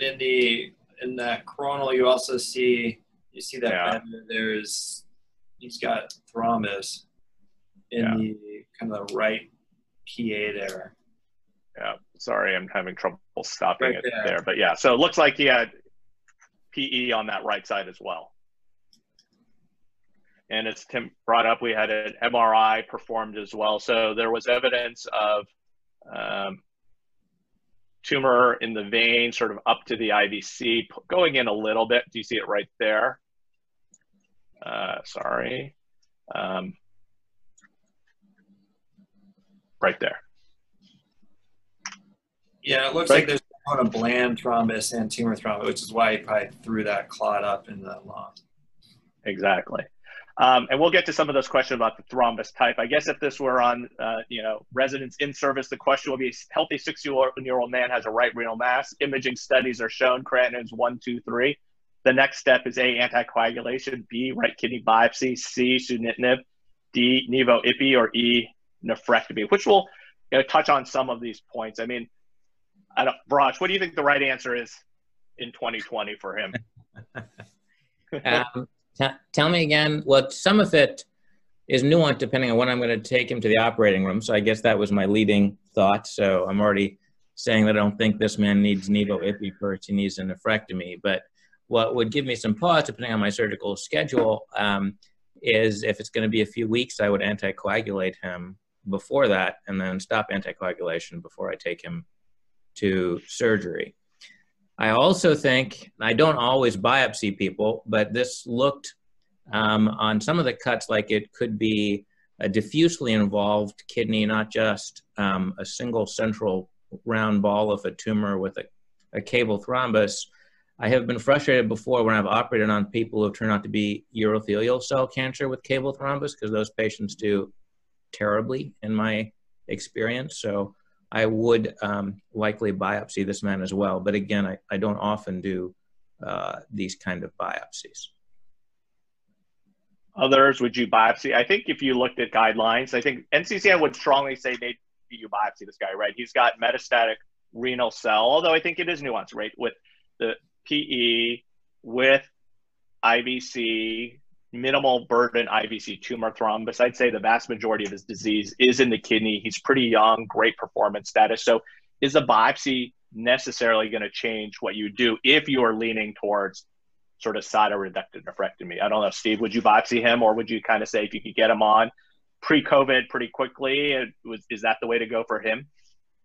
in that coronal, you also see that yeah. There's he's got thrombus in yeah. the kind of the right PA there. Yeah, sorry, I'm having trouble stopping right there. But yeah, so it looks like he had PE on that right side as well. And as Tim brought up, we had an MRI performed as well. So there was evidence of tumor in the vein, sort of up to the IVC, going in a little bit. Do you see it right there? Sorry. Right there. Yeah, it looks like there's a bland thrombus and tumor thrombus, which is why he probably threw that clot up in the lung. Exactly. And we'll get to some of those questions about the thrombus type. I guess if this were on, you know, residents in service, the question would be, healthy 60-year-old man has a right renal mass. Imaging studies are shown, creatinines 1, 2, 3. The next step is A, anticoagulation, B, right kidney biopsy, C, sunitinib, D, nivo ipi, or E, nephrectomy, which will touch on some of these points. I mean, Viraj, what do you think the right answer is in 2020 for him? Tell me again. Well, some of it is nuanced depending on when I'm going to take him to the operating room. So I guess that was my leading thought. So I'm already saying that I don't think this man needs nivo-ipi first. He needs a nephrectomy. But what would give me some pause, depending on my surgical schedule, is if it's going to be a few weeks, I would anticoagulate him before that and then stop anticoagulation before I take him to surgery. I also think, I don't always biopsy people, but this looked on some of the cuts like it could be a diffusely involved kidney, not just a single central round ball of a tumor with a cable thrombus. I have been frustrated before when I've operated on people who turn out to be urothelial cell cancer with cable thrombus, because those patients do terribly in my experience. So I would likely biopsy this man as well. But again, I don't often do these kind of biopsies. Others, would you biopsy? I think if you looked at guidelines, I think NCCN would strongly say maybe you biopsy this guy, right? He's got metastatic renal cell, although I think it is nuanced, right? With the PE, with IVC, minimal burden IVC tumor thrombus. I'd say the vast majority of his disease is in the kidney. He's pretty young, great performance status. So is the biopsy necessarily going to change what you do if you are leaning towards sort of cytoreductive nephrectomy? I don't know, Steve, would you biopsy him, or would you kind of say if you could get him on pre-COVID pretty quickly, is that the way to go for him?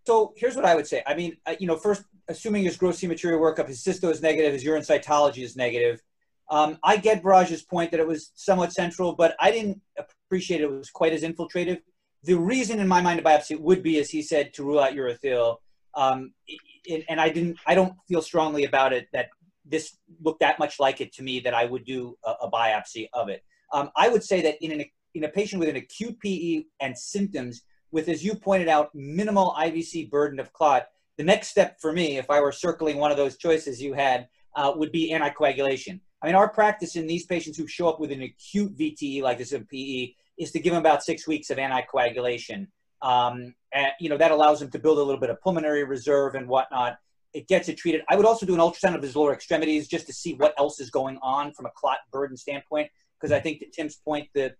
So here's what I would say. I mean, first, assuming his gross hematuria workup, his cysto is negative, his urine cytology is negative. I get Viraj's point that it was somewhat central, but I didn't appreciate it was quite as infiltrative. The reason in my mind to biopsy would be, as he said, to rule out urothel. And I don't feel strongly about it that this looked that much like it to me that I would do a biopsy of it. I would say that in a patient with an acute PE and symptoms, with, as you pointed out, minimal IVC burden of clot, the next step for me, if I were circling one of those choices you had, would be anticoagulation. I mean, our practice in these patients who show up with an acute VTE like this in PE is to give them about 6 weeks of anticoagulation. That allows them to build a little bit of pulmonary reserve and whatnot. It gets it treated. I would also do an ultrasound of his lower extremities just to see what else is going on from a clot burden standpoint, because I think, to Tim's point, the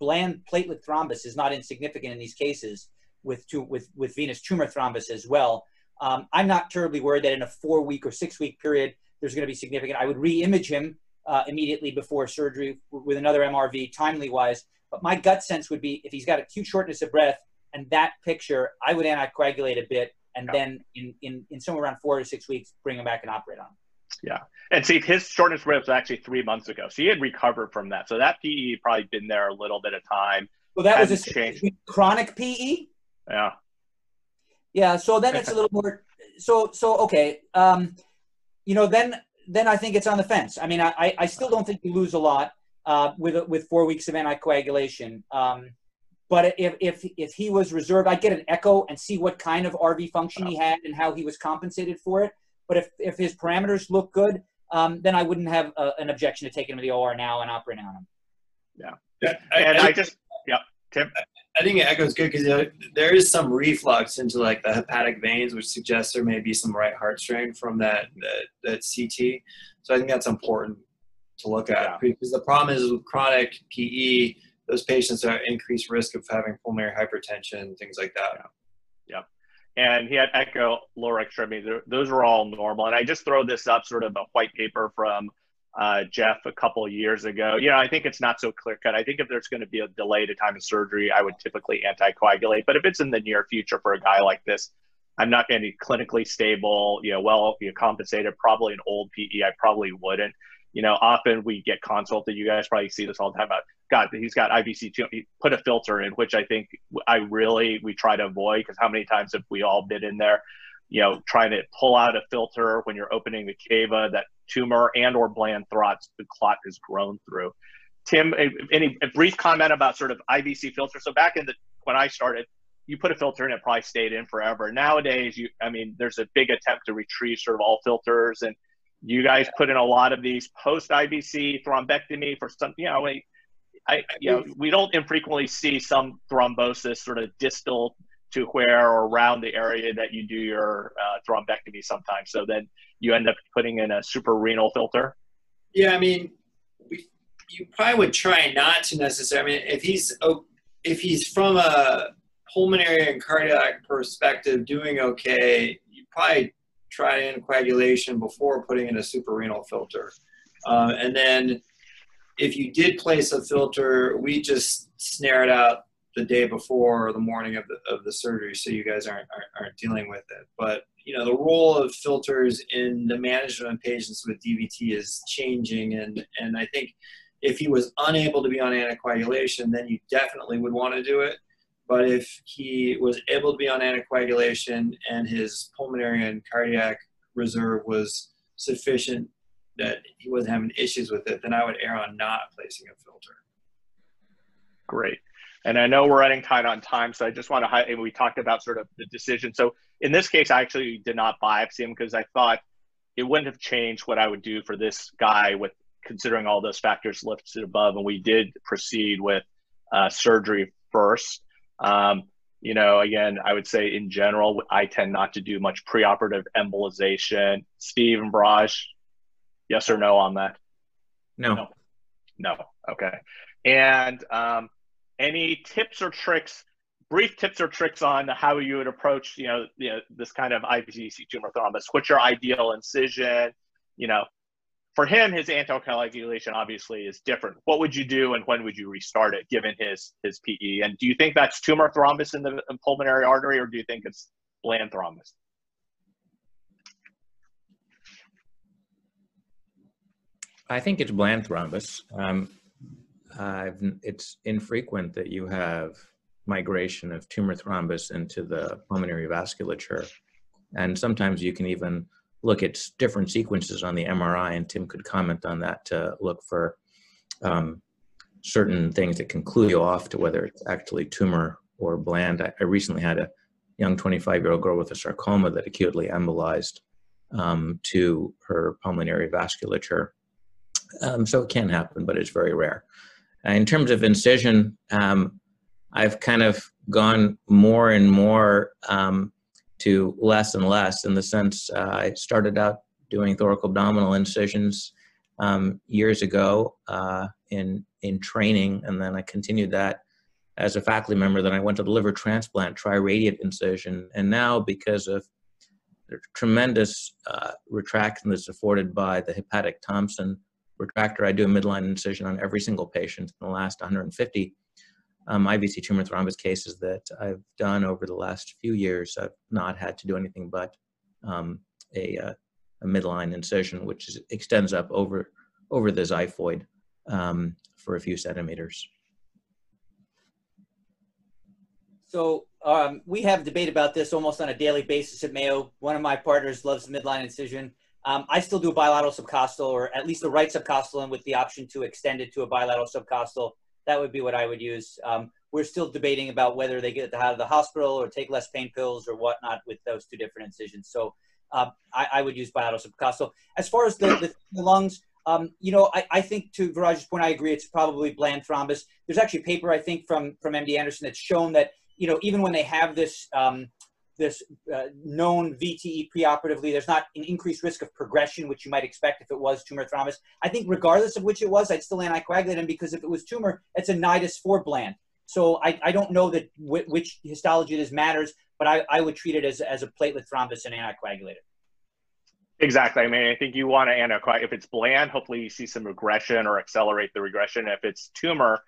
bland platelet thrombus is not insignificant in these cases with venous tumor thrombus as well. I'm not terribly worried that in a 4-week or 6-week period, there's going to be significant. I would re-image him immediately before surgery with another MRV, timely-wise. But my gut sense would be if he's got acute shortness of breath and that picture, I would anticoagulate a bit, and then in somewhere around 4 to 6 weeks, bring him back and operate on him. Yeah. And see, his shortness of breath was actually 3 months ago. So he had recovered from that. So that PE probably been there a little bit of time. Well, that was a chronic PE? Yeah. Yeah. So then it's a little more. So okay. Then I think it's on the fence. I mean, I still don't think you lose a lot with 4 weeks of anticoagulation. But if he was reserved, I'd get an echo and see what kind of RV function he had and how he was compensated for it. But if his parameters look good, then I wouldn't have an objection to taking him to the OR now and operating on him. Yeah. And Tim? I think it echoes good because there is some reflux into like the hepatic veins, which suggests there may be some right heart strain from that CT. So I think that's important to look at because the problem is with chronic PE, those patients are at increased risk of having pulmonary hypertension, things like that. Yeah. And he had echo, lower extremity. Those were all normal. And I just throw this up, sort of a white paper from Jeff a couple years ago. I think it's not so clear cut. I think if there's going to be a delay to time of surgery, I would typically anticoagulate. But if it's in the near future for a guy like this, I'm not going to be clinically stable, compensated, probably an old PE, I probably wouldn't. Often we get consulted, you guys probably see this all the time about, God, he's got IVC too. Put a filter in, which I think we try to avoid, because how many times have we all been in there, trying to pull out a filter when you're opening the cava, that tumor and or bland throts, the clot is grown through. Tim, a brief comment about sort of IVC filter. So back when I started, you put a filter in, it probably stayed in forever. Nowadays, there's a big attempt to retrieve sort of all filters and You guys put in a lot of these post-IVC thrombectomy for some, you know, we don't infrequently see some thrombosis sort of distal to where or around the area that you do your thrombectomy sometimes. So then you end up putting in a suprarenal filter. Yeah, I mean, you probably would try not to necessarily. I mean, if he's from a pulmonary and cardiac perspective doing okay, you probably try in coagulation before putting in a suprarenal filter. And then if you did place a filter, we just snare it out the day before or the morning of the surgery, so you guys aren't dealing with it. But you know, the role of filters in the management of patients with DVT is changing, and I think if he was unable to be on anticoagulation, then you definitely would want to do it. But if he was able to be on anticoagulation and his pulmonary and cardiac reserve was sufficient that he wasn't having issues with it, then I would err on not placing a filter. Great. And I know we're running tight on time, so I just want to highlight, we talked about sort of the decision. So in this case, I actually did not biopsy him because I thought it wouldn't have changed what I would do for this guy with considering all those factors listed above. And we did proceed with surgery first. You know, again, I would say in general, I tend not to do much preoperative embolization. Steve and Viraj, yes or no on that? No. No. No. Okay. And any tips or tricks, brief tips or tricks on how you would approach, you know this kind of IVC tumor thrombus? What's your ideal incision? You know, for him, his anticoagulation obviously is different. What would you do, and when would you restart it, given his PE? And do you think that's tumor thrombus in the pulmonary artery, or do you think it's bland thrombus? I think it's bland thrombus. It's infrequent that you have migration of tumor thrombus into the pulmonary vasculature, and sometimes you can even look at different sequences on the MRI, and Tim could comment on that, to look for certain things that can clue you off to whether it's actually tumor or bland. I recently had a young 25-year-old girl with a sarcoma that acutely embolized to her pulmonary vasculature. So it can happen, but it's very rare. In terms of incision, I've kind of gone more and more to less and less, in the sense I started out doing thoracoabdominal incisions years ago in training, and then I continued that as a faculty member. Then I went to the liver transplant triradiate incision, and now, because of the tremendous retraction that's afforded by the hepatic Thompson retractor, I do a midline incision on every single patient in the last 150. IVC tumor thrombus cases that I've done over the last few years, I've not had to do anything but a midline incision, which extends up over the xiphoid for a few centimeters. So we have debate about this almost on a daily basis at Mayo. One of my partners loves midline incision. I still do a bilateral subcostal, or at least the right subcostal, and with the option to extend it to a bilateral subcostal. That would be what I would use. We're still debating about whether they get out of the hospital or take less pain pills or whatnot with those two different incisions. So I would use bilateral subcostal. As far as the lungs, you know, I think, to Viraj's point, I agree, it's probably bland thrombus. There's actually a paper, I think, from MD Anderson that's shown that, you know, even when they have this known VTE preoperatively, there's not an increased risk of progression, which you might expect if it was tumor thrombus. I think regardless of which it was, I'd still anticoagulate him, because if it was tumor, it's a nidus for bland. So I don't know that which histology it is matters, but I would treat it as a platelet thrombus and anticoagulate it. Exactly. I mean, I think you want to anticoagulate. If it's bland, hopefully you see some regression or accelerate the regression. If it's tumor,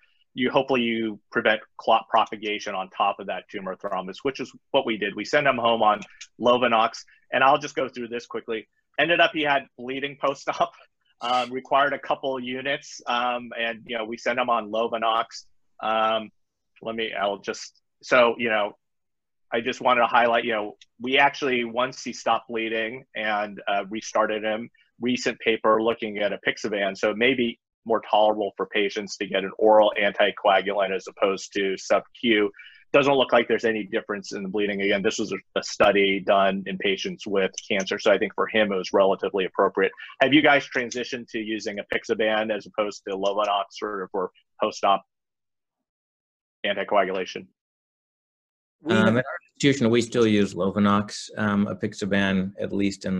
hopefully you prevent clot propagation on top of that tumor thrombus, which is what we did. We sent him home on Lovenox, and I'll just go through this quickly. Ended up he had bleeding post-op, required a couple units, and you know, we sent him on Lovenox. You know, I just wanted to highlight, you know, we actually, once he stopped bleeding and restarted him, recent paper looking at Apixaban, so maybe more tolerable for patients to get an oral anticoagulant as opposed to sub-Q. Doesn't look like there's any difference in the bleeding. Again, this was a study done in patients with cancer, so I think for him it was relatively appropriate. Have you guys transitioned to using Apixaban as opposed to Lovenox for post-op anticoagulation? At our institution, we still use Lovenox, Apixaban, at least in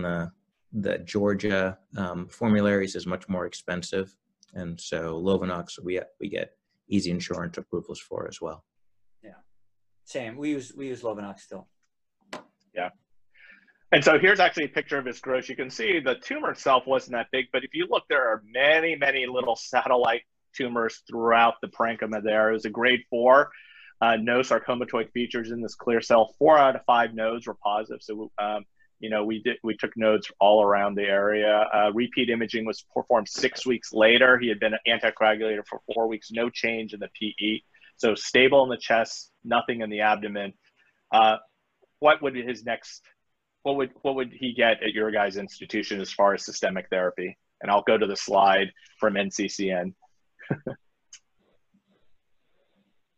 the Georgia formularies, is much more expensive. And so Lovenox, we get easy insurance approvals for as well. Yeah, same. We use Lovenox still. Yeah. And so here's actually a picture of his growth. You can see the tumor itself wasn't that big, but if you look, there are many, many little satellite tumors throughout the parenchyma there. It was a grade 4. No sarcomatoid features in this clear cell. 4 out of 5 nodes were positive. So, you know, we took nodes all around the area. Repeat imaging was performed 6 weeks later. He had been an anticoagulator for 4 weeks, no change in the PE. So stable in the chest, nothing in the abdomen. What would his next, what would he get at your guys' institution as far as systemic therapy? And I'll go to the slide from NCCN.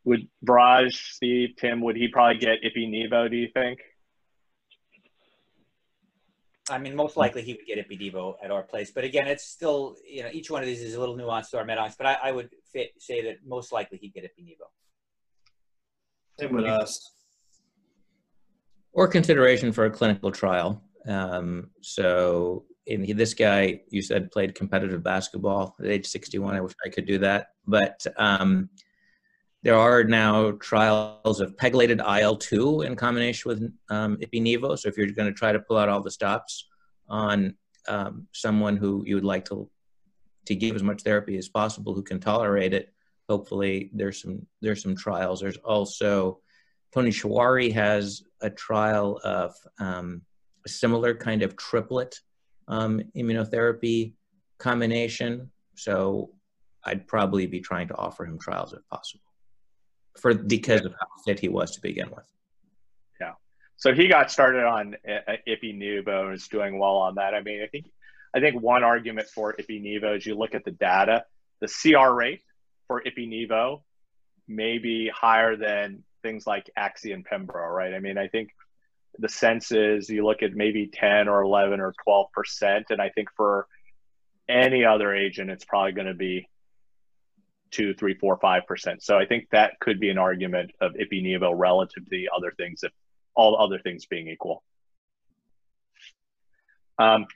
Would Viraj, Steve, Tim, would he probably get ipi/nivo, do you think? I mean, most likely he would get ipi/nivo at our place. But again, it's still, you know, each one of these is a little nuanced to our med oncs, but I would say that most likely he'd get ipi/nivo. Tim would ask. Or consideration for a clinical trial. So in this guy, you said, played competitive basketball at age 61. I wish I could do that. But there are now trials of pegylated IL-2 in combination with ipi/nivo. So if you're going to try to pull out all the stops on someone who you would like to give as much therapy as possible, who can tolerate it, hopefully there's some trials. There's also Tony Shawari has a trial of a similar kind of triplet immunotherapy combination. So I'd probably be trying to offer him trials if possible. Because of how fit he was to begin with. Yeah. So he got started on ipi/nivo and is doing well on that. I mean, I think one argument for ipi/nivo is you look at the data, the CR rate for ipi/nivo may be higher than things like Axi and Pembro, right? I mean, I think the sense is you look at maybe 10 or 11 or 12%, and I think for any other agent, it's probably going to be 2, 3, 4, 5%. So I think that could be an argument of ipi/nivo relative to the other things, if all other things being equal. And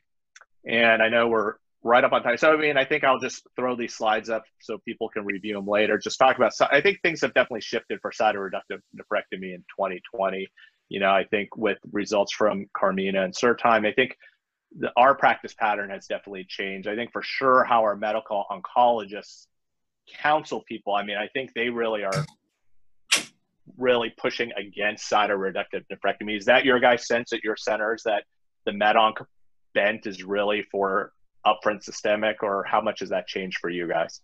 I know we're right up on time. So I mean, I think I'll just throw these slides up so people can review them later. Just talk about, I think things have definitely shifted for cytoreductive nephrectomy in 2020. You know, I think with results from CARMENA and SIRTIME, I think our practice pattern has definitely changed. I think for sure how our medical oncologists counsel people. I mean, I think they really are really pushing against cytoreductive nephrectomy. Is that your guys' sense at your centers, that the med onc bent is really for upfront systemic, or how much has that changed for you guys?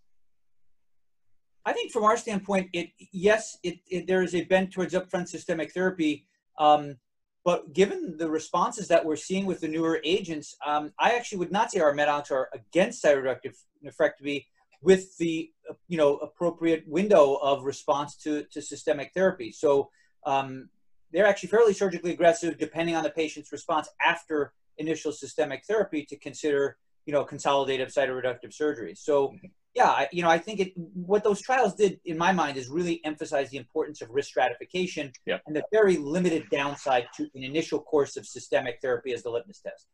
I think from our standpoint, there is a bent towards upfront systemic therapy, but given the responses that we're seeing with the newer agents, I actually would not say our med oncs are against cytoreductive nephrectomy, with the, you know, appropriate window of response to systemic therapy. So they're actually fairly surgically aggressive, depending on the patient's response after initial systemic therapy, to consider, you know, consolidative cytoreductive surgery. So yeah, you know, I think what those trials did in my mind is really emphasize the importance of risk stratification, yeah, and the very limited downside to an initial course of systemic therapy as the litmus test.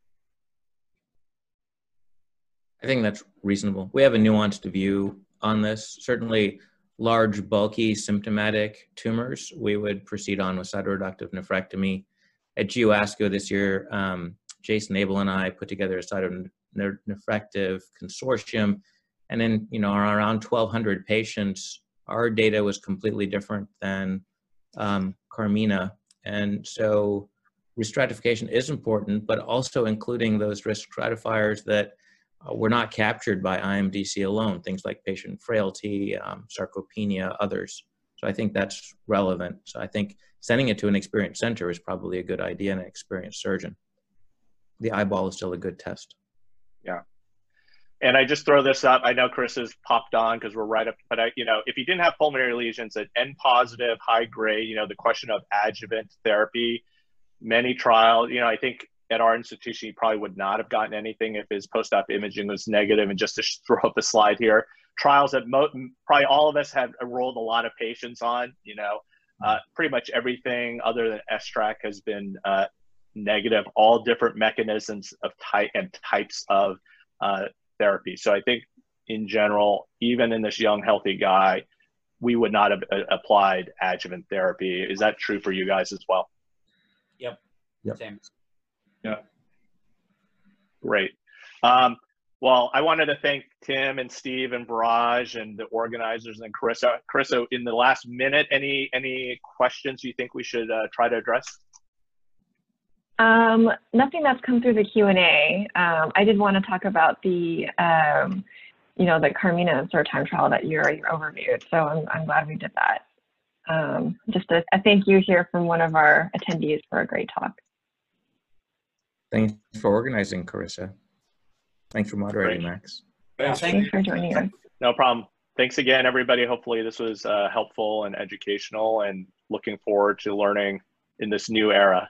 I think that's reasonable. We have a nuanced view on this. Certainly large, bulky, symptomatic tumors, we would proceed on with cytoreductive nephrectomy. At GeoASCO this year, Jason Abel and I put together a cytonephrective consortium. And in, you know, around 1,200 patients, our data was completely different than CARMENA. And so risk stratification is important, but also including those risk stratifiers that were not captured by IMDC alone, things like patient frailty, sarcopenia, others. So I think that's relevant. So I think sending it to an experienced center is probably a good idea, and an experienced surgeon. The eyeball is still a good test. Yeah. And I just throw this up. I know Chris has popped on because we're right up, but I, if you didn't have pulmonary lesions at N positive, high grade, the question of adjuvant therapy, many trials, I think at our institution, you probably would not have gotten anything if his post-op imaging was negative. And just to throw up the slide here, trials that probably all of us have enrolled a lot of patients on, pretty much everything other than STRAC has been negative, all different mechanisms of types of therapy. So I think in general, even in this young, healthy guy, we would not have applied adjuvant therapy. Is that true for you guys as well? Yep. Yep. Same. Yeah. Great. Well, I wanted to thank Tim and Steve and Viraj and the organizers and Carissa. Carissa, in the last minute, any questions you think we should try to address? Nothing that's come through the Q&A. I did want to talk about the, the CARMENA and SORTIME trial that you overviewed. So I'm glad we did that. Just a thank you here from one of our attendees for a great talk. Thanks for organizing, Carissa. Thanks for moderating, Max. Thanks for joining us. No problem. Thanks again, everybody. Hopefully this was helpful and educational, and looking forward to learning in this new era.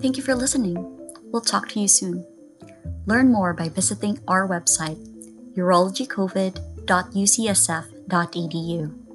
Thank you for listening. We'll talk to you soon. Learn more by visiting our website, urologycovid.ucsf.edu.